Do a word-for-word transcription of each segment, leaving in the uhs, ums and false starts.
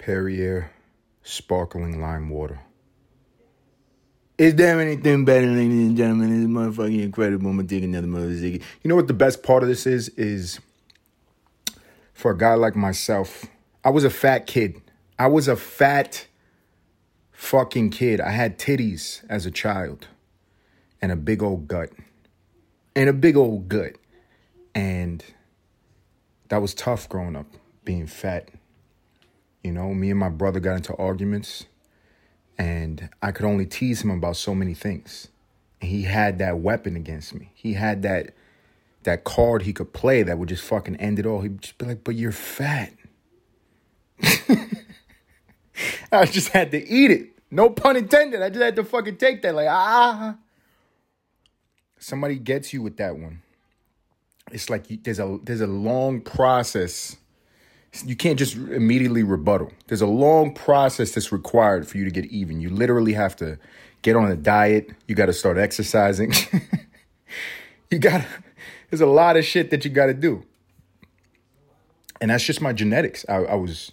Perrier sparkling lime water. Is there anything better, ladies and gentlemen? It's motherfucking incredible. I'm gonna dig another mother ziggy. You know what the best part of this is? Is for a guy like myself, I was a fat kid. I was a fat fucking kid. I had titties as a child and a big old gut. And a big old gut. And that was tough growing up, being fat. You know, me and my brother got into arguments. And I could only tease him about so many things. And he had that weapon against me. He had that that card he could play that would just fucking end it all. He'd just be like, but you're fat. I just had to eat it. No pun intended. I just had to fucking take that. Like, ah. Somebody gets you with that one. It's like you, there's a there's a long process. You can't just immediately rebuttal. There's a long process that's required for you to get even. You literally have to get on a diet. You got to start exercising. You got to, there's a lot of shit that you got to do. And that's just my genetics. I, I was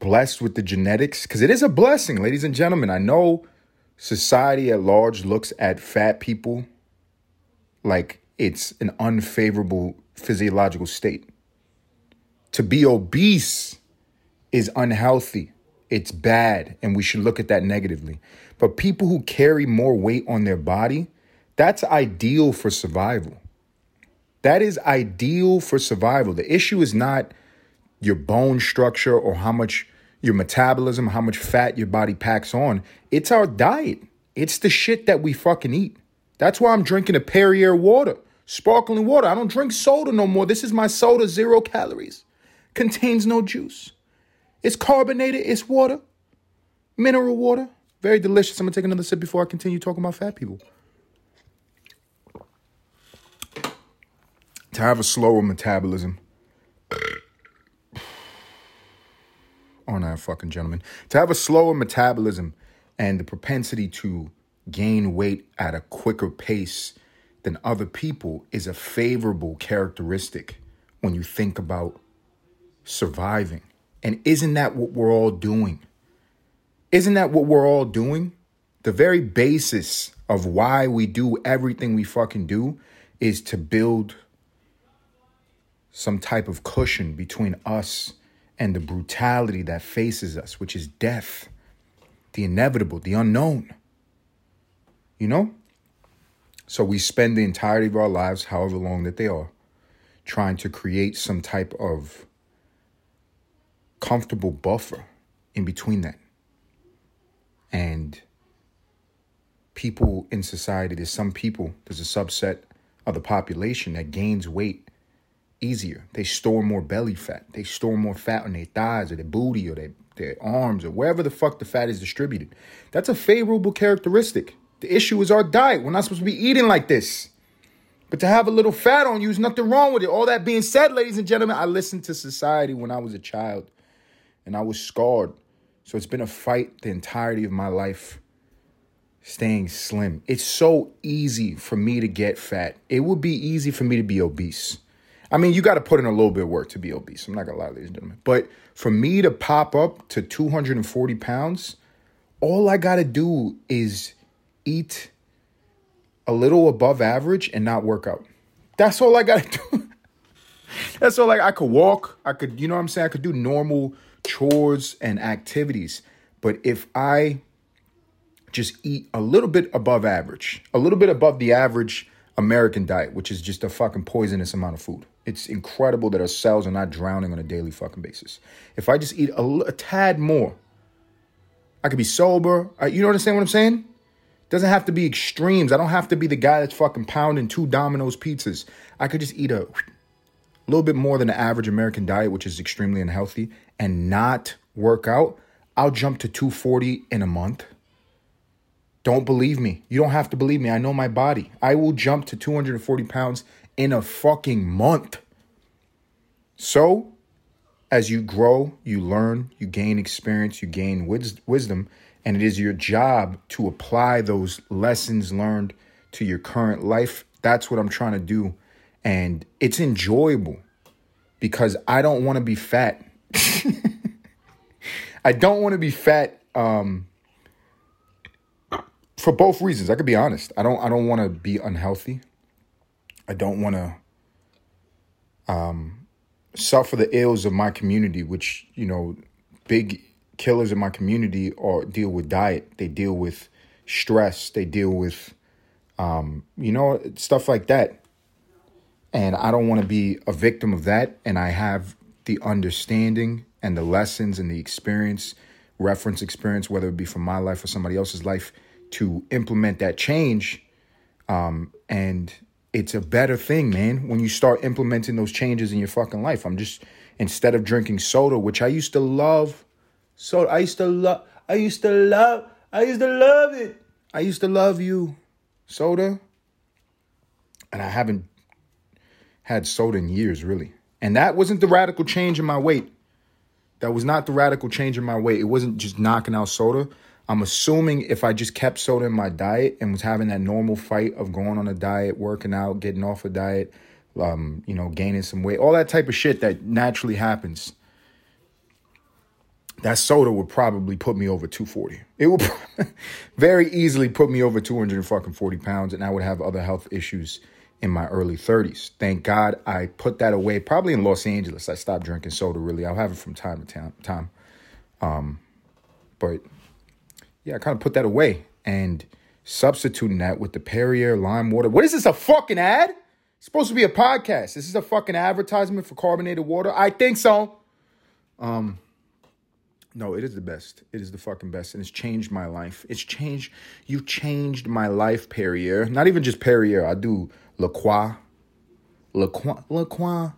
blessed with the genetics because it is a blessing, ladies and gentlemen. I know society at large looks at fat people like it's an unfavorable physiological state. To be obese is unhealthy. It's bad. And we should look at that negatively. But people who carry more weight on their body, that's ideal for survival. That is ideal for survival. The issue is not your bone structure or how much your metabolism, how much fat your body packs on. It's our diet. It's the shit that we fucking eat. That's why I'm drinking a Perrier water, sparkling water. I don't drink soda no more. This is my soda, zero calories. Contains no juice. It's carbonated. It's water. Mineral water. Very delicious. I'm going to take another sip before I continue talking about fat people. To have a slower metabolism. Aren't I a fucking gentleman? To have a slower metabolism and the propensity to gain weight at a quicker pace than other people is a favorable characteristic when you think about surviving. And isn't that what we're all doing? Isn't that what we're all doing? The very basis of why we do everything we fucking do is to build some type of cushion between us and the brutality that faces us, which is death, the inevitable, the unknown. You know? So we spend the entirety of our lives, however long that they are, trying to create some type of comfortable buffer in between that. And people in society, there's some people, there's a subset of the population that gains weight easier. They store more belly fat. They store more fat on their thighs or their booty or their, their arms or wherever the fuck the fat is distributed. That's a favorable characteristic. The issue is our diet. We're not supposed to be eating like this. But to have a little fat on you is nothing wrong with it. All that being said, ladies and gentlemen, I listened to society when I was a child. And I was scarred. So it's been a fight the entirety of my life. Staying slim. It's so easy for me to get fat. It would be easy for me to be obese. I mean, you got to put in a little bit of work to be obese. I'm not going to lie, ladies and gentlemen. But for me to pop up to two hundred forty pounds, all I got to do is eat a little above average and not work out. That's all I got to do. That's all like I could walk. I could, you know what I'm saying? I could do normal chores and activities. But if I just eat a little bit above average, a little bit above the average American diet, which is just a fucking poisonous amount of food. It's incredible that our cells are not drowning on a daily fucking basis. If I just eat a, a tad more, I could be sober. I, you know what I'm saying? What I'm saying? Doesn't have to be extremes. I don't have to be the guy that's fucking pounding two Domino's pizzas. I could just eat a, a little bit more than the average American diet, which is extremely unhealthy, and not work out. I'll jump to two forty in a month. Don't believe me. You don't have to believe me. I know my body. I will jump to two hundred forty pounds in a fucking month. So, as you grow, you learn, you gain experience, you gain wis- wisdom, and it is your job to apply those lessons learned to your current life. That's what I'm trying to do. And it's enjoyable because I don't want to be fat. I don't want to be fat um, for both reasons. I could be honest. I don't I don't want to be unhealthy. I don't want to um, suffer the ills of my community, which, you know, big killers in my community are, deal with diet. They deal with stress. They deal with, um, you know, stuff like that. And I don't want to be a victim of that. And I have the understanding and the lessons and the experience, reference experience, whether it be from my life or somebody else's life, to implement that change. Um, and it's a better thing, man, when you start implementing those changes in your fucking life. I'm just, instead of drinking soda, which I used to love, so I used to love, I used to love, I used to love it. I used to love you, soda. And I haven't had soda in years, really. And that wasn't the radical change in my weight. That was not the radical change in my weight. It wasn't just knocking out soda. I'm assuming if I just kept soda in my diet and was having that normal fight of going on a diet, working out, getting off a diet, um, you know, gaining some weight, all that type of shit that naturally happens, that soda would probably put me over two forty. It would very easily put me over two hundred forty pounds, and I would have other health issues in my early thirties. Thank God I put that away. Probably in Los Angeles, I stopped drinking soda, really. I'll have it from time to time. Um, but yeah, I kind of put that away and substituting that with the Perrier lime water. What is this, a fucking ad? It's supposed to be a podcast. This is a fucking advertisement for carbonated water? I think so. Um... No, it is the best. It is the fucking best. And it's changed my life. It's changed. You changed my life, Perrier. Not even just Perrier. I do LaCroix. LaCroix. LaCroix.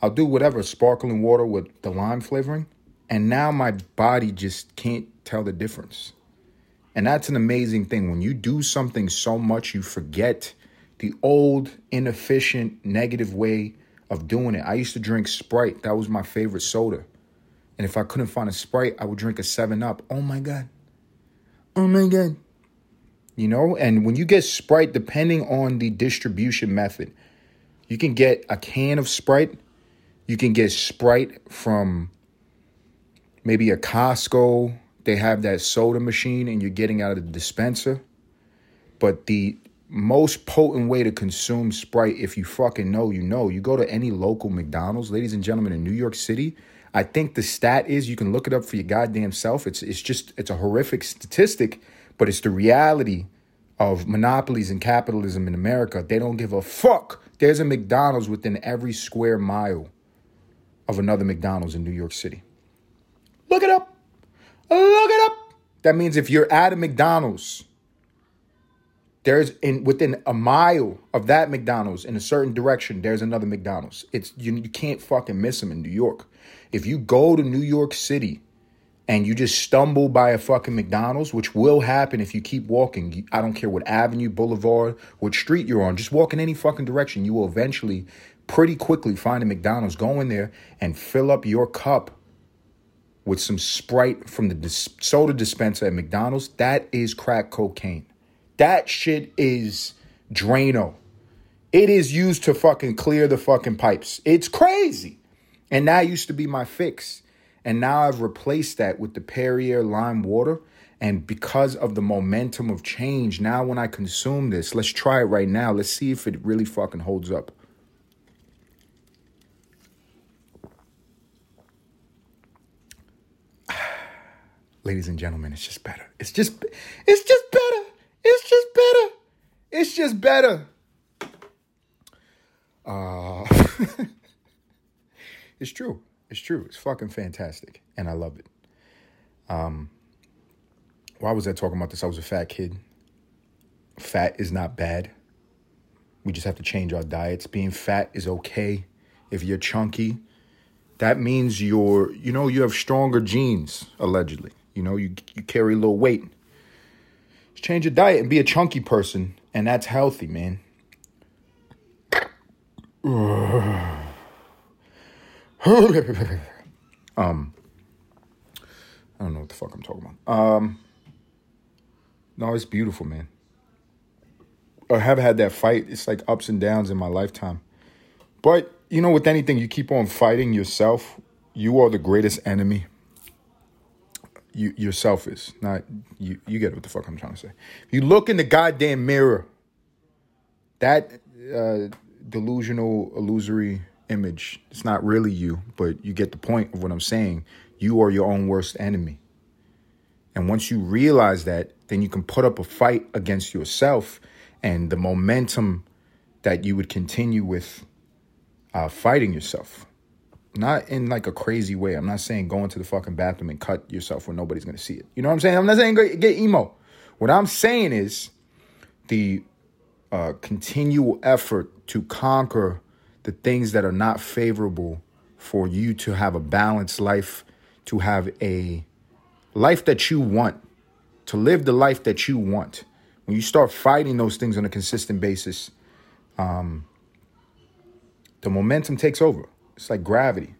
I'll do whatever, sparkling water with the lime flavoring. And now my body just can't tell the difference. And that's an amazing thing. When you do something so much, you forget the old, inefficient, negative way of doing it. I used to drink Sprite. That was my favorite soda. And if I couldn't find a Sprite, I would drink a seven up. Oh, my God. Oh, my God. You know, and when you get Sprite, depending on the distribution method, you can get a can of Sprite. You can get Sprite from maybe a Costco. They have that soda machine and you're getting out of the dispenser. But the most potent way to consume Sprite, if you fucking know, you know, you go to any local McDonald's, ladies and gentlemen, in New York City, I think the stat is, you can look it up for your goddamn self. It's it's just, it's a horrific statistic, but it's the reality of monopolies and capitalism in America. They don't give a fuck. There's a McDonald's within every square mile of another McDonald's in New York City. Look it up. Look it up. That means if you're at a McDonald's, there's in within a mile of that McDonald's in a certain direction, there's another McDonald's. It's you, you can't fucking miss them in New York. If you go to New York City and you just stumble by a fucking McDonald's, which will happen if you keep walking, I don't care what avenue, boulevard, what street you're on, just walk in any fucking direction, you will eventually pretty quickly find a McDonald's. Go in there and fill up your cup with some Sprite from the dis- soda dispenser at McDonald's. That is crack cocaine. That shit is Drano. It is used to fucking clear the fucking pipes. It's crazy. And that used to be my fix. And now I've replaced that with the Perrier lime water. And because of the momentum of change, now when I consume this, let's try it right now. Let's see if it really fucking holds up. Ladies and gentlemen, it's just better. It's just, it's just better. It's just better. It's just better. Uh... It's true. It's true. It's fucking fantastic. And I love it. Um, why was I talking about this? I was a fat kid. Fat is not bad. We just have to change our diets. Being fat is okay. If you're chunky, that means you're, you know, you have stronger genes, allegedly. You know, you, you carry a little weight. Just change your diet and be a chunky person. And that's healthy, man. Ugh. um, I don't know what the fuck I'm talking about. Um, no, it's beautiful, man. I have had that fight. It's like ups and downs in my lifetime. But, you know, with anything, you keep on fighting yourself. You are the greatest enemy you, you're selfish. Not you. You get what the fuck I'm trying to say. If you look in the goddamn mirror, that uh, delusional, illusory image, it's not really you, but you get the point of what I'm saying. You are your own worst enemy. And once you realize that, then you can put up a fight against yourself, and the momentum that you would continue with uh, fighting yourself. Not in like a crazy way. I'm not saying go into the fucking bathroom and cut yourself where nobody's going to see it. You know what I'm saying? I'm not saying get, get emo. What I'm saying is the uh, continual effort to conquer the things that are not favorable for you to have a balanced life, to have a life that you want, to live the life that you want. When you start fighting those things on a consistent basis, um, the momentum takes over. It's like gravity.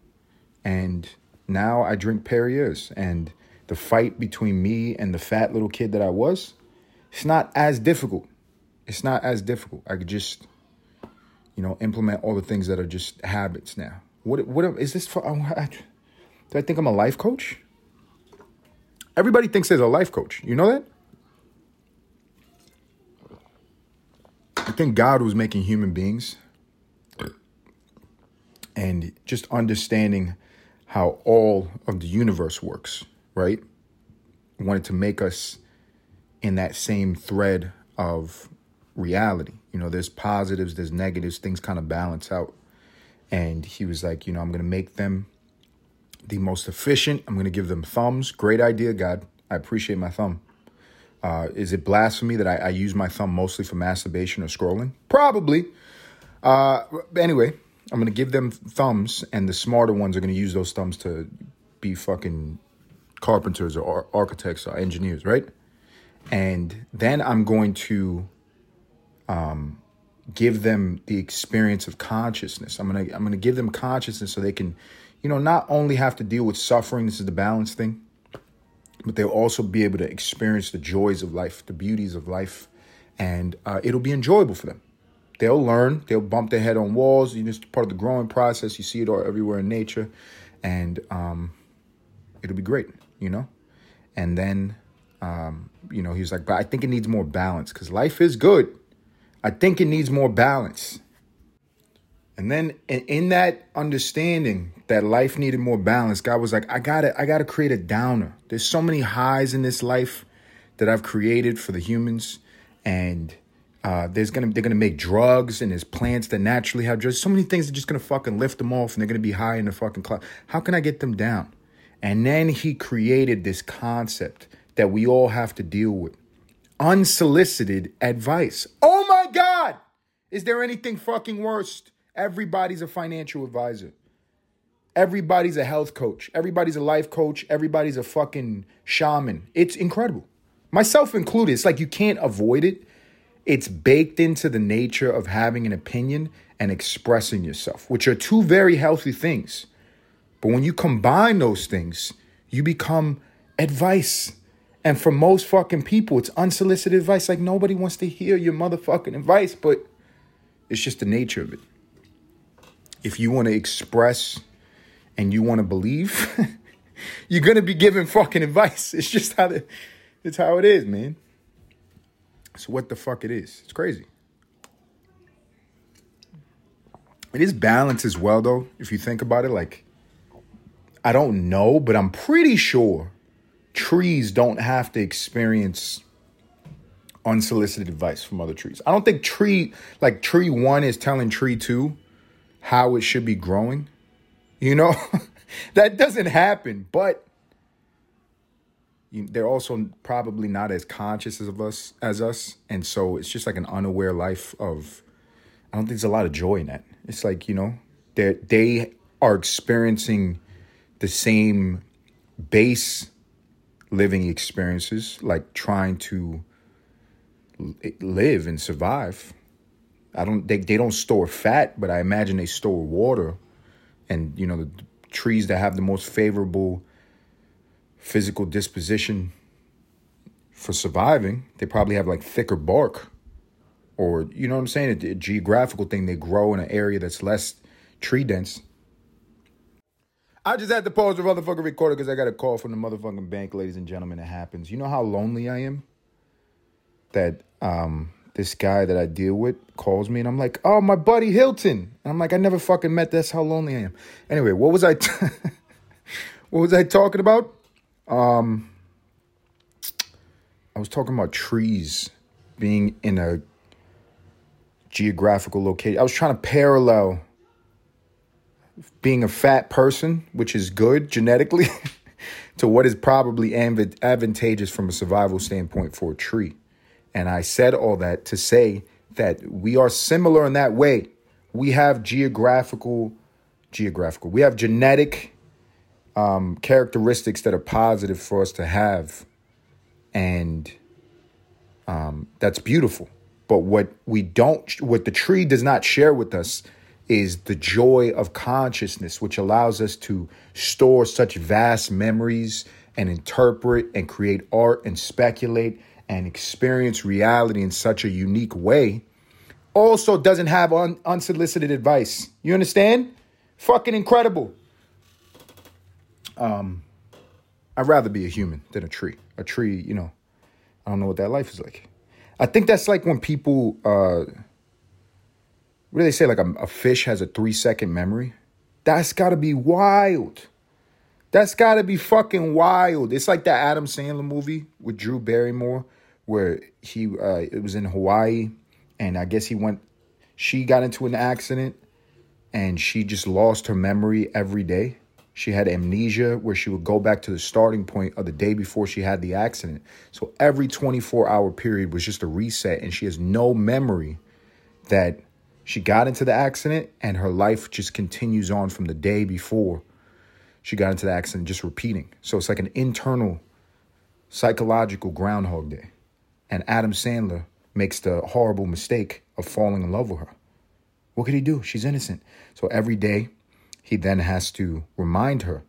And now I drink Perrier's, and the fight between me and the fat little kid that I was, it's not as difficult. It's not as difficult. I could just, you know, implement all the things that are just habits now. What, what is this for? Do I think I'm a life coach? Everybody thinks there's a life coach. You know that? I think God was making human beings. And just understanding how all of the universe works, right? Wanted to make us in that same thread of reality. You know, there's positives, there's negatives, things kind of balance out. And he was like, you know, I'm going to make them the most efficient. I'm going to give them thumbs. Great idea, God. I appreciate my thumb. Uh, is it blasphemy that I, I use my thumb mostly for masturbation or scrolling? Probably. Uh, anyway. I'm going to give them thumbs, and the smarter ones are going to use those thumbs to be fucking carpenters or ar- architects or engineers, right? And then I'm going to um, give them the experience of consciousness. I'm going to I'm going to give them consciousness so they can, you know, not only have to deal with suffering, this is the balance thing, but they'll also be able to experience the joys of life, the beauties of life, and uh, it'll be enjoyable for them. They'll learn. They'll bump their head on walls. It's just part of the growing process. You see it all everywhere in nature. And um, it'll be great, you know? And then, um, you know, he was like, but I think it needs more balance because life is good. I think it needs more balance. And then in, in that understanding that life needed more balance, God was like, I gotta, I gotta create a downer. There's so many highs in this life that I've created for the humans, and Uh, there's gonna they're gonna make drugs, and there's plants that naturally have drugs. So many things are just gonna fucking lift them off, and they're gonna be high in the fucking cloud. How can I get them down? And then he created this concept that we all have to deal with: unsolicited advice. Oh my God! Is there anything fucking worse? Everybody's a financial advisor. Everybody's a health coach. Everybody's a life coach. Everybody's a fucking shaman. It's incredible, myself included. It's like you can't avoid it. It's baked into the nature of having an opinion and expressing yourself, which are two very healthy things. But when you combine those things, you become advice. And for most fucking people, it's unsolicited advice. Like, nobody wants to hear your motherfucking advice, but it's just the nature of it. If you want to express and you want to believe, you're going to be giving fucking advice. It's just how the, it's how it is, man. So what the fuck it is. It's crazy. It is balance as well, though, if you think about it. Like, I don't know, but I'm pretty sure trees don't have to experience unsolicited advice from other trees. I don't think tree, like tree one is telling tree two how it should be growing. You know, that doesn't happen, but they're also probably not as conscious of us as us. And so it's just like an unaware life of, I don't think there's a lot of joy in that. It's like, you know, that they are experiencing the same base living experiences, like trying to live and survive. I don't, they, they don't store fat, but I imagine they store water. And, you know, the trees that have the most favorable physical disposition for surviving, they probably have like thicker bark, or, you know what I'm saying? A, a geographical thing. They grow in an area that's less tree dense. I just had to pause the motherfucking recorder because I got a call from the motherfucking bank, ladies and gentlemen. It happens. You know how lonely I am? That um, this guy that I deal with calls me and I'm like, oh, my buddy Hilton. And I'm like, I never fucking met. That's how lonely I am. Anyway, what was I... T- what was I talking about? Um, I was talking about trees being in a geographical location. I was trying to parallel being a fat person, which is good genetically, to what is probably adv- advantageous from a survival standpoint for a tree. And I said all that to say that we are similar in that way. We have geographical, geographical, we have genetic um, characteristics that are positive for us to have. And um, that's beautiful. But what we don't, what the tree does not share with us is the joy of consciousness, which allows us to store such vast memories and interpret and create art and speculate and experience reality in such a unique way. Also doesn't have un- unsolicited advice. You understand? Fucking incredible. Um, I'd rather be a human than a tree. A tree, you know, I don't know what that life is like. I think that's like when people... Uh, What do they say? Like a, a fish has a three-second memory? That's got to be wild. That's got to be fucking wild. It's like that Adam Sandler movie with Drew Barrymore where he uh, it was in Hawaii, and I guess he went... She got into an accident, and she just lost her memory every day. She had amnesia where she would go back to the starting point of the day before she had the accident. So every twenty-four hour period was just a reset, and she has no memory that... She got into the accident, and her life just continues on from the day before she got into the accident, just repeating. So it's like an internal psychological Groundhog Day. And Adam Sandler makes the horrible mistake of falling in love with her. What could he do? She's innocent. So every day, he then has to remind her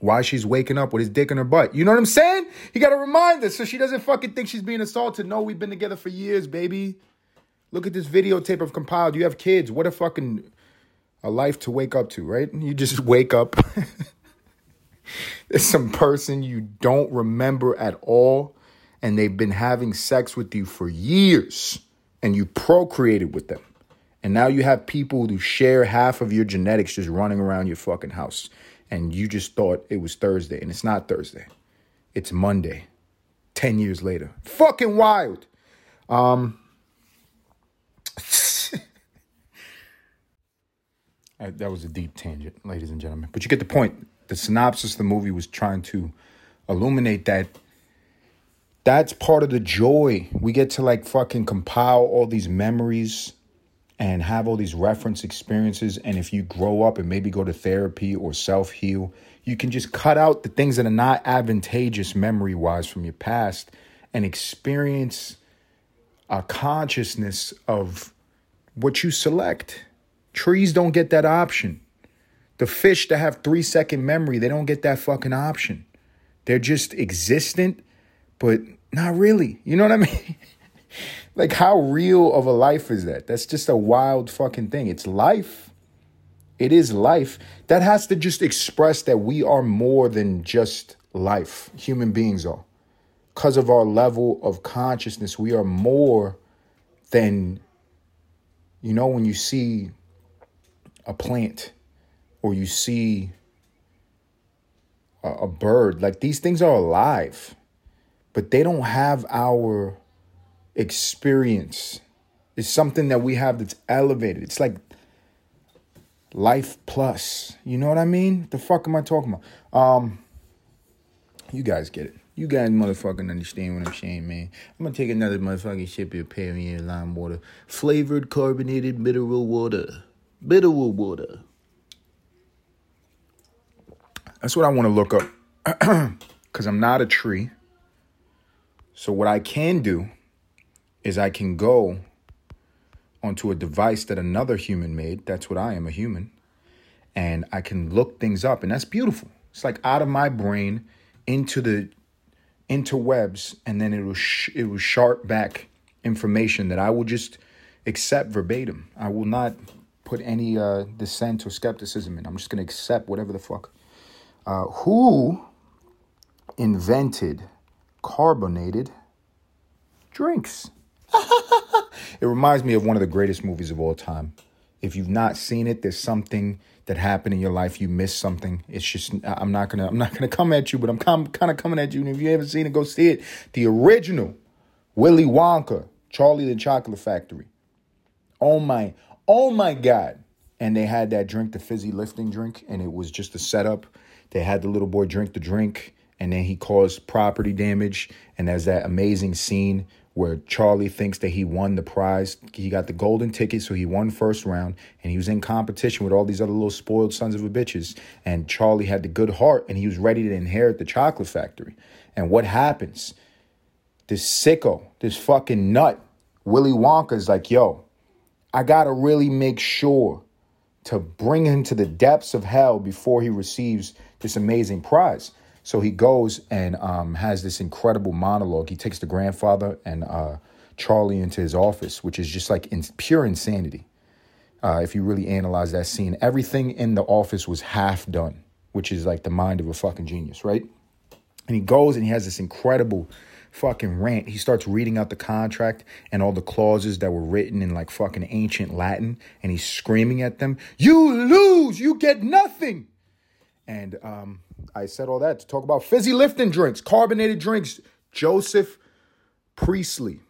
why she's waking up with his dick in her butt. You know what I'm saying? He got to remind her so she doesn't fucking think she's being assaulted. No, we've been together for years, baby. Look at this videotape I've compiled. You have kids. What a fucking a life to wake up to, right? You just wake up. There's some person you don't remember at all, and they've been having sex with you for years, and you procreated with them. And now you have people who share half of your genetics just running around your fucking house, and you just thought it was Thursday, and it's not Thursday. It's Monday, ten years later. Fucking wild. Um... I, that was a deep tangent, ladies and gentlemen. But you get the point. The synopsis of the movie was trying to illuminate that that's part of the joy. We get to like fucking compile all these memories and have all these reference experiences. And if you grow up and maybe go to therapy or self-heal, you can just cut out the things that are not advantageous memory-wise from your past and experience a consciousness of what you select. Trees don't get that option. The fish that have three-second memory, they don't get that fucking option. They're just existent, but not really. You know what I mean? Like, how real of a life is that? That's just a wild fucking thing. It's life. It is life. That has to just express that we are more than just life. Human beings are. Because of our level of consciousness, we are more than, you know, when you see... a plant, or you see a, a bird. Like, these things are alive, but they don't have our experience. It's something that we have that's elevated. It's like life plus. You know what I mean? What the fuck am I talking about? Um, you guys get it. You guys motherfucking understand what I'm saying, man. I'm going to take another motherfucking sip of Perrier lime water. Flavored carbonated mineral water. Bitterwood water. That's what I want to look up. Because I'm not a tree. So what I can do is I can go onto a device that another human made. That's what I am, a human. And I can look things up. And that's beautiful. It's like out of my brain into the interwebs. And then it will, sh- it will sharp back information that I will just accept verbatim. I will not... put any uh, dissent or skepticism in. I'm just going to accept whatever the fuck Uh, who invented carbonated drinks? It reminds me of one of the greatest movies of all time. If you've not seen it, there's something that happened in your life. You missed something. It's just I'm not gonna I'm not gonna come at you, but I'm com- kind of coming at you. And if you haven't seen it, go see it. The original Willy Wonka, Charlie the Chocolate Factory. Oh my, oh my God! And they had that drink, the fizzy lifting drink, and it was just a setup. They had the little boy drink the drink, and then he caused property damage. And there's that amazing scene where Charlie thinks that he won the prize. He got the golden ticket, so he won first round. And he was in competition with all these other little spoiled sons of a bitches. And Charlie had the good heart, and he was ready to inherit the chocolate factory. And what happens? This sicko, this fucking nut, Willy Wonka is like, yo, I got to really make sure to bring him to the depths of hell before he receives this amazing prize. So he goes and um, has this incredible monologue. He takes the grandfather and uh, Charlie into his office, which is just like in pure insanity. Uh, if you really analyze that scene, everything in the office was half done, which is like the mind of a fucking genius, right? And he goes and he has this incredible fucking rant. He starts reading out the contract and all the clauses that were written in like fucking ancient Latin. And he's screaming at them, you lose, you get nothing. And um, I said all that to talk about fizzy lifting drinks, carbonated drinks. Joseph Priestley.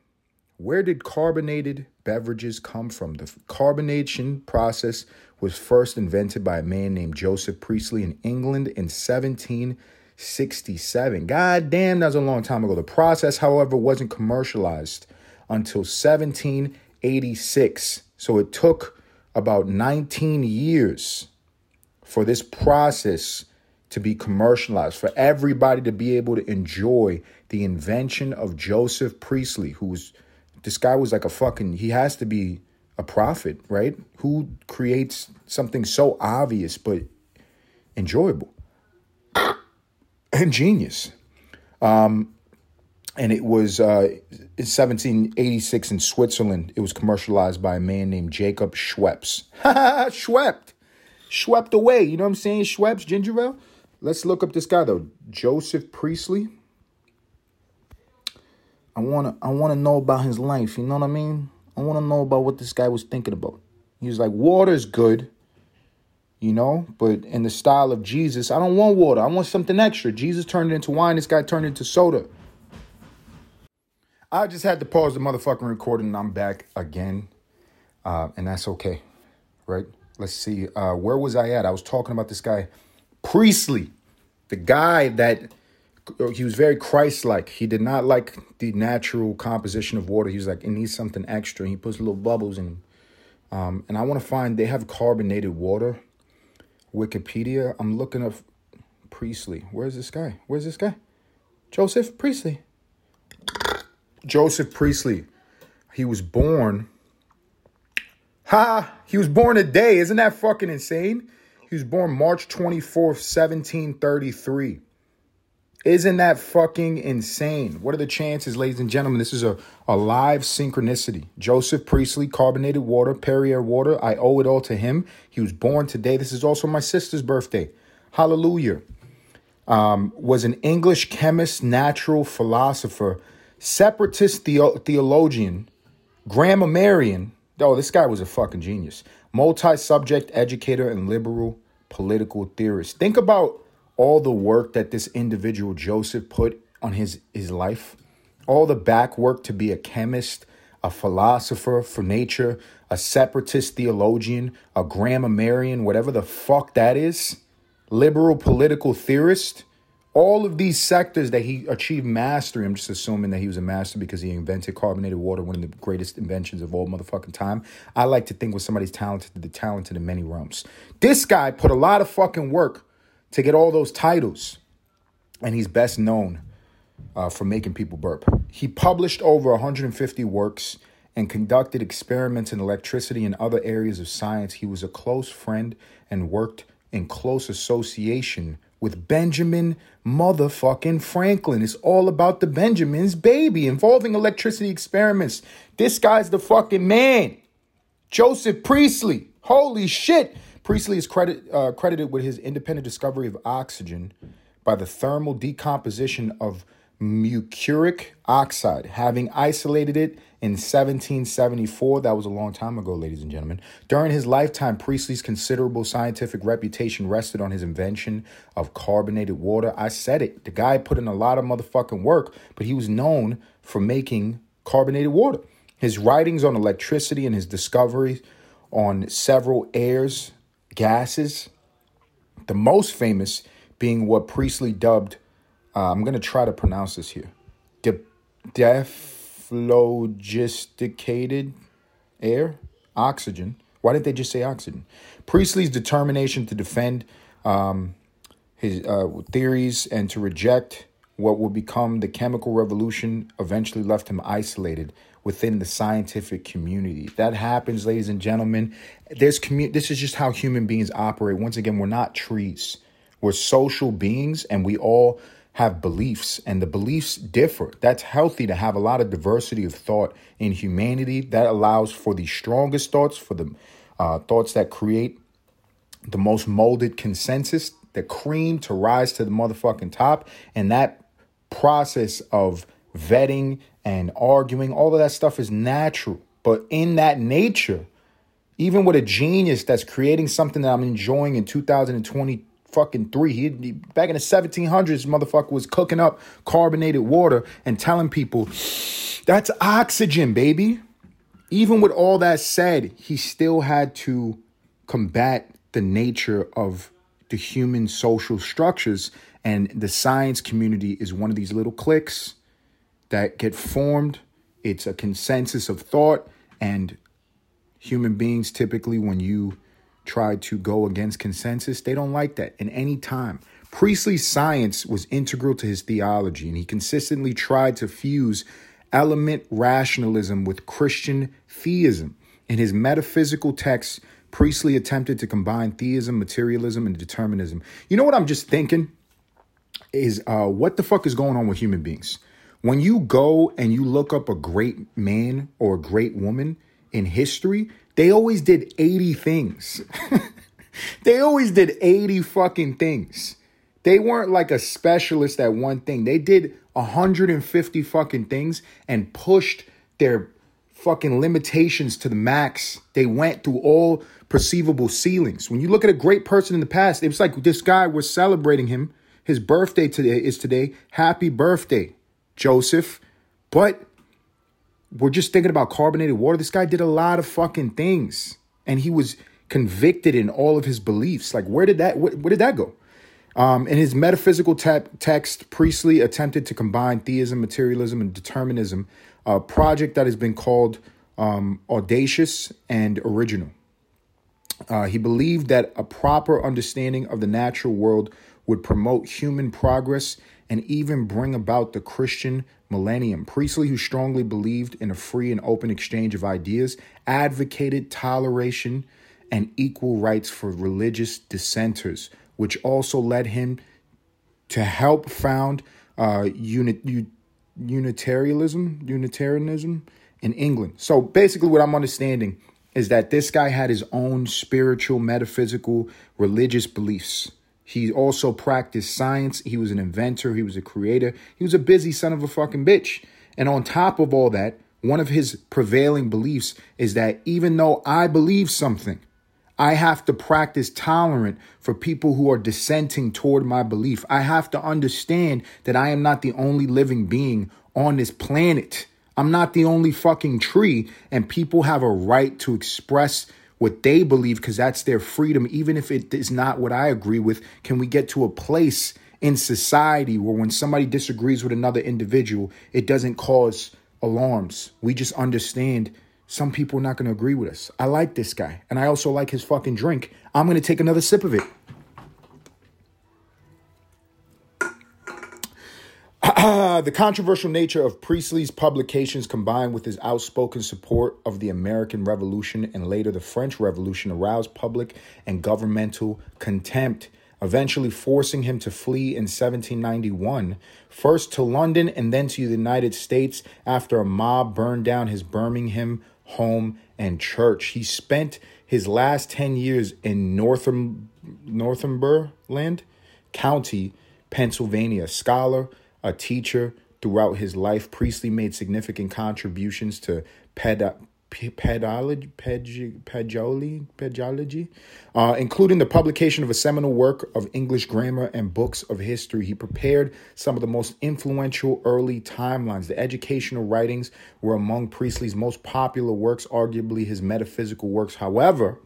Where did carbonated beverages come from? The carbonation process was first invented by a man named Joseph Priestley in England in seventeen sixty-seven. God damn, that was a long time ago. The process, however, wasn't commercialized until seventeen eighty-six. So it took about nineteen years for this process to be commercialized, for everybody to be able to enjoy the invention of Joseph Priestley, who was, this guy was like a fucking, he has to be a prophet, right? Who creates something so obvious, but enjoyable and genius. Um, and it was uh, in seventeen eighty-six in Switzerland. It was commercialized by a man named Jacob Schweppes. Ha ha, Schweppes. Schwepped away, you know what I'm saying? Schweppes, ginger ale. Let's look up this guy though, Joseph Priestley. I wanna, I wanna know about his life. You know what I mean? I wanna know about what this guy was thinking about. He was like, water's good, you know, but in the style of Jesus, I don't want water. I want something extra. Jesus turned it into wine. This guy turned it into soda. I just had to pause the motherfucking recording, and I'm back again, uh, and that's okay, right? Let's see, uh, where was I at? I was talking about this guy, Priestley, the guy that, he was very Christ-like. He did not like the natural composition of water. He was like, it needs something extra. And he puts little bubbles in them. Um, and I want to find, they have carbonated water. Wikipedia, I'm looking up Priestley. Where's this guy? Where's this guy? Joseph Priestley. Joseph Priestley. He was born... Ha! He was born today. Isn't that fucking insane? He was born March twenty-fourth, seventeen thirty-three. Isn't that fucking insane? What are the chances, ladies and gentlemen? This is a, a live synchronicity. Joseph Priestley, carbonated water, Perrier water. I owe it all to him. He was born today. This is also my sister's birthday. Hallelujah. Um, was an English chemist, natural philosopher, separatist theo- theologian, grammarian. Oh, this guy was a fucking genius. Multi-subject educator and liberal political theorist. Think about all the work that this individual Joseph put on his, his life. All the back work to be a chemist, a philosopher for nature, a separatist theologian, a grammarian, whatever the fuck that is. Liberal political theorist. All of these sectors that he achieved mastery. I'm just assuming that he was a master because he invented carbonated water, one of the greatest inventions of all motherfucking time. I like to think when somebody's talented, they're talented in many realms. This guy put a lot of fucking work to get all those titles. And he's best known uh, for making people burp. He published over one hundred fifty works and conducted experiments in electricity and other areas of science. He was a close friend and worked in close association with Benjamin motherfucking Franklin. It's all about the Benjamin's baby involving electricity experiments. This guy's the fucking man. Joseph Priestley. Holy shit. Priestley is credit, uh, credited with his independent discovery of oxygen by the thermal decomposition of mercuric oxide, having isolated it in seventeen seventy-four. That was a long time ago, ladies and gentlemen. During his lifetime, Priestley's considerable scientific reputation rested on his invention of carbonated water. I said it. The guy put in a lot of motherfucking work, but he was known for making carbonated water. His writings on electricity and his discoveries on several airs, gases, the most famous being what Priestley dubbed Uh, I'm going to try to pronounce this here. De- dephlogisticated air? Oxygen. Why didn't they just say oxygen? Priestley's determination to defend um, his uh, theories and to reject what would become the chemical revolution eventually left him isolated within the scientific community. That happens, ladies and gentlemen. There's commu- This is just how human beings operate. Once again, we're not trees. We're social beings, and we all have beliefs, and the beliefs differ. That's healthy to have a lot of diversity of thought in humanity. That allows for the strongest thoughts, for the uh, thoughts that create the most molded consensus, the cream to rise to the motherfucking top. And that process of vetting and arguing, all of that stuff is natural. But in that nature, even with a genius that's creating something that I'm enjoying in two thousand twenty-two, fucking three. He, he back in the seventeen hundreds, motherfucker was cooking up carbonated water and telling people that's oxygen, baby. Even with all that said, he still had to combat the nature of the human social structures, and the science community is one of these little cliques that get formed. It's a consensus of thought, and human beings typically, when you try to go against consensus, they don't like that in any time. Priestley's science was integral to his theology, and he consistently tried to fuse element rationalism with Christian theism. In his metaphysical texts, Priestley attempted to combine theism, materialism, and determinism. You know what I'm just thinking is uh, what the fuck is going on with human beings? When you go and you look up a great man or a great woman in history, they always did eighty things. They always did eighty fucking things. They weren't like a specialist at one thing. They did one hundred fifty fucking things and pushed their fucking limitations to the max. They went through all perceivable ceilings. When you look at a great person in the past, it was like this guy, we're celebrating him. His birthday today is today. Happy birthday, Joseph. But we're just thinking about carbonated water. This guy did a lot of fucking things, and he was convicted in all of his beliefs. Like, where did that, where, where did that go? Um, in his metaphysical te- text, Priestley attempted to combine theism, materialism, and determinism, a project that has been called um, audacious and original. Uh, he believed that a proper understanding of the natural world would promote human progress and even bring about the Christian millennium. Priestley, who strongly believed in a free and open exchange of ideas, advocated toleration and equal rights for religious dissenters, which also led him to help found uh, unit, un, Unitarianism, Unitarianism in England. So basically what I'm understanding is that this guy had his own spiritual, metaphysical, religious beliefs. He also practiced science. He was an inventor. He was a creator. He was a busy son of a fucking bitch. And on top of all that, one of his prevailing beliefs is that even though I believe something, I have to practice tolerance for people who are dissenting toward my belief. I have to understand that I am not the only living being on this planet. I'm not the only fucking tree, and people have a right to express what they believe, because that's their freedom, even if it is not what I agree with. Can we get to a place in society where when somebody disagrees with another individual, it doesn't cause alarms? We just understand some people are not going to agree with us. I like this guy, and I also like his fucking drink. I'm going to take another sip of it. The controversial nature of Priestley's publications, combined with his outspoken support of the American Revolution and later the French Revolution, aroused public and governmental contempt, eventually forcing him to flee in seventeen ninety-one, first to London and then to the United States after a mob burned down his Birmingham home and church. He spent his last ten years in Northam, Northumberland County, Pennsylvania. A scholar, a teacher, throughout his life, Priestley made significant contributions to ped- pedology, ped- pedology, pedology uh, including the publication of a seminal work of English grammar and books of history. He prepared some of the most influential early timelines. The educational writings were among Priestley's most popular works, arguably his metaphysical works, however,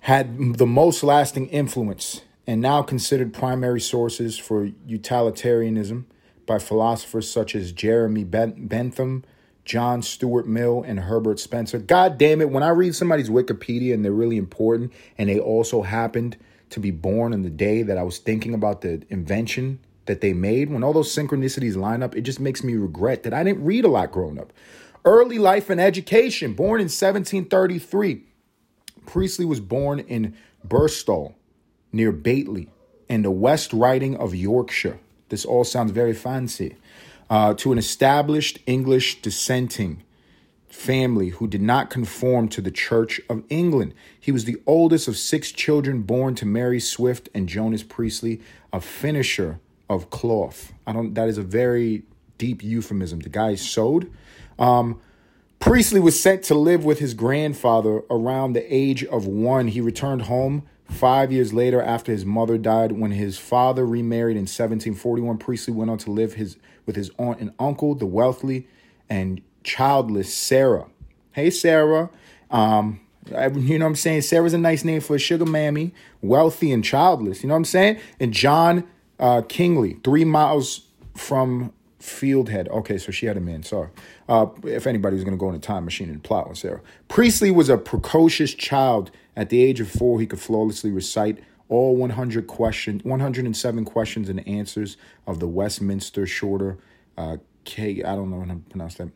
had the most lasting influence and now considered primary sources for utilitarianism by philosophers such as Jeremy Bentham, John Stuart Mill, and Herbert Spencer. God damn it, when I read somebody's Wikipedia and they're really important and they also happened to be born on the day that I was thinking about the invention that they made, when all those synchronicities line up, it just makes me regret that I didn't read a lot growing up. Early life and education. Born in seventeen thirty-three, Priestley was born in Burstall, near Bately, in the West Riding of Yorkshire. This all sounds very fancy. Uh, to an established English dissenting family who did not conform to the Church of England. He was the oldest of six children born to Mary Swift and Jonas Priestley, a finisher of cloth. I don't. That is a very deep euphemism. The guy sewed. Um, Priestley was sent to live with his grandfather around the age of one. He returned home Five years later, after his mother died. When his father remarried in seventeen forty-one, Priestley went on to live his with his aunt and uncle, the wealthy and childless Sarah. Hey, Sarah. Um, I, you know what I'm saying? Sarah's a nice name for a sugar mammy, wealthy and childless. You know what I'm saying? And John uh, Kingley, three miles from Fieldhead. Okay, so she had a man, sorry. Uh, if anybody was going to go in a time machine and plot on Sarah. Priestley was a precocious child. At the age of four, he could flawlessly recite all one hundred questions, one hundred seven questions and answers of the Westminster Shorter. Uh, K, I don't know how to pronounce that.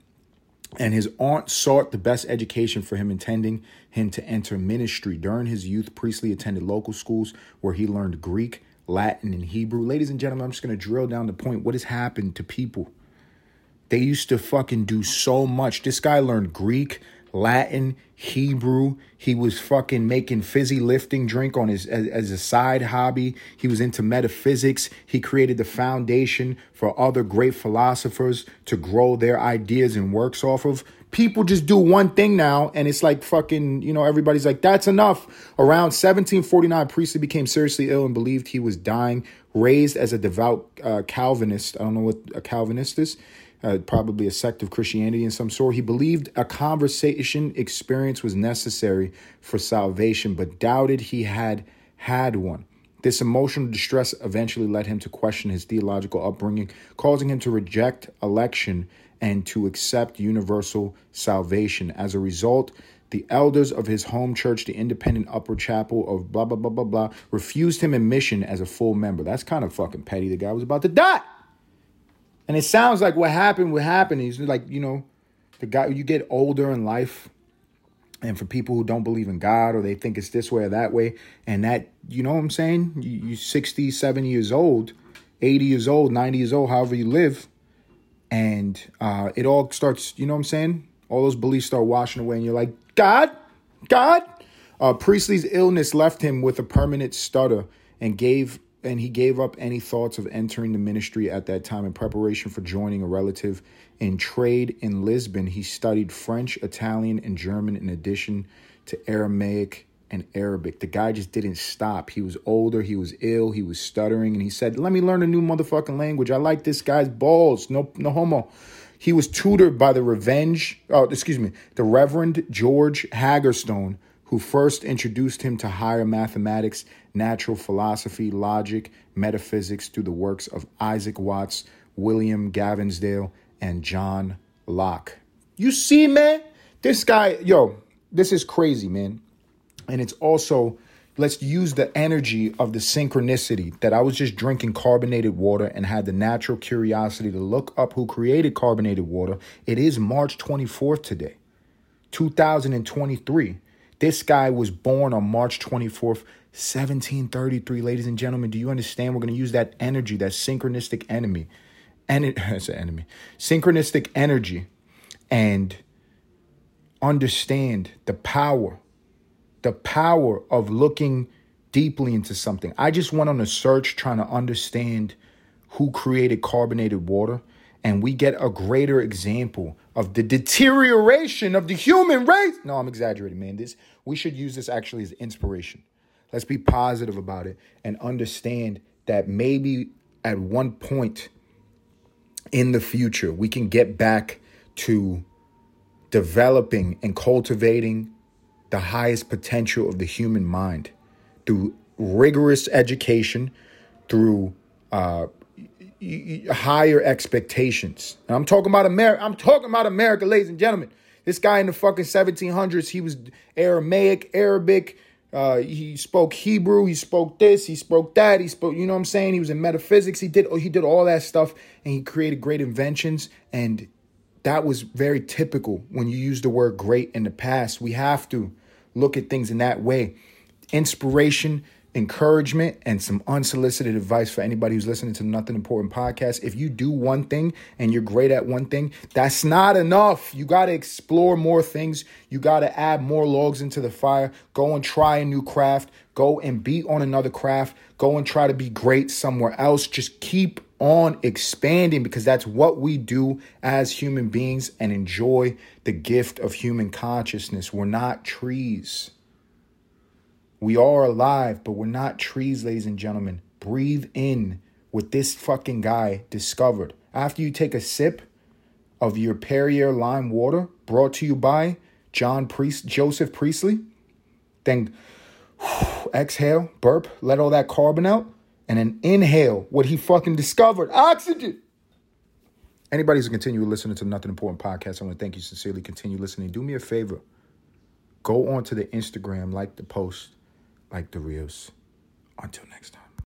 And his aunt sought the best education for him, intending him to enter ministry. During his youth, Priestley attended local schools where he learned Greek, Latin, and Hebrew. Ladies and gentlemen, I'm just going to drill down the point. What has happened to people? They used to fucking do so much. This guy learned Greek, Latin, Hebrew. He was fucking making fizzy lifting drink on his as, as a side hobby. He was into metaphysics. He created the foundation for other great philosophers to grow their ideas and works off of. People just do one thing now, and it's like fucking, you know, everybody's like, that's enough. Around seventeen forty-nine, Priestley became seriously ill and believed he was dying. Raised as a devout uh, Calvinist, I don't know what a Calvinist is, Uh, probably a sect of Christianity in some sort. He believed a conversation experience was necessary for salvation, but doubted he had had one. This emotional distress eventually led him to question his theological upbringing, causing him to reject election and to accept universal salvation. As a result, the elders of his home church, the Independent Upper Chapel of blah, blah, blah, blah, blah, refused him admission as a full member. That's kind of fucking petty. The guy was about to die. And it sounds like what happened, what happened is like, you know, the guy, you get older in life, and for people who don't believe in God or they think it's this way or that way, and that, you know what I'm saying? You, you're sixty, seventy years old, eighty years old, ninety years old, however you live. And uh, it all starts, you know what I'm saying? All those beliefs start washing away and you're like, God, God. Uh, Priestley's illness left him with a permanent stutter and gave And he gave up any thoughts of entering the ministry at that time. In preparation for joining a relative in trade in Lisbon, he studied French, Italian, and German in addition to Aramaic and Arabic. The guy just didn't stop. He was older. He was ill. He was stuttering. And he said, let me learn a new motherfucking language. I like this guy's balls. No, no homo. He was tutored by the revenge. Oh, excuse me. The Reverend George Hagerstone, who first introduced him to higher mathematics, natural philosophy, logic, metaphysics through the works of Isaac Watts, William Gavinsdale, and John Locke. You see, man, this guy, yo, this is crazy, man. And it's also, let's use the energy of the synchronicity that I was just drinking carbonated water and had the natural curiosity to look up who created carbonated water. It is March twenty-fourth today, two thousand twenty-three. This guy was born on March twenty-fourth, seventeen thirty-three. Ladies and gentlemen, do you understand? We're going to use that energy, that synchronistic enemy. And it, it's an enemy. Synchronistic energy, and understand the power the power of looking deeply into something. I just went on a search trying to understand who created carbonated water, and we get a greater example of the deterioration of the human race. No, I'm exaggerating, man. This, we should use this actually as inspiration. Let's be positive about it and understand that maybe at one point in the future, we can get back to developing and cultivating the highest potential of the human mind through rigorous education, through uh, higher expectations. And I'm talking about America. I'm talking about America, ladies and gentlemen. This guy in the fucking seventeen hundreds, he was Aramaic, Arabic. Uh, he spoke Hebrew. He spoke this. He spoke that. He spoke. You know what I'm saying? He was in metaphysics. He did. He did all that stuff, and he created great inventions. And that was very typical when you use the word great in the past. We have to look at things in that way. Inspiration, encouragement, and some unsolicited advice for anybody who's listening to the Nothing Important podcast. If you do one thing and you're great at one thing, that's not enough. You got to explore more things. You got to add more logs into the fire. Go and try a new craft. Go and be on another craft. Go and try to be great somewhere else. Just keep on expanding, because that's what we do as human beings, and enjoy the gift of human consciousness. We're not trees. We are alive, but we're not trees, ladies and gentlemen. Breathe in what this fucking guy discovered. After you take a sip of your Perrier lime water, brought to you by John Priest, Joseph Priestley, then whew, exhale, burp, let all that carbon out, and then inhale what he fucking discovered, oxygen. Anybody who's continuing listening to the Nothing Important podcast, I want to thank you sincerely. Continue listening. Do me a favor. Go on to the Instagram, like the post, like the reels. Until next time.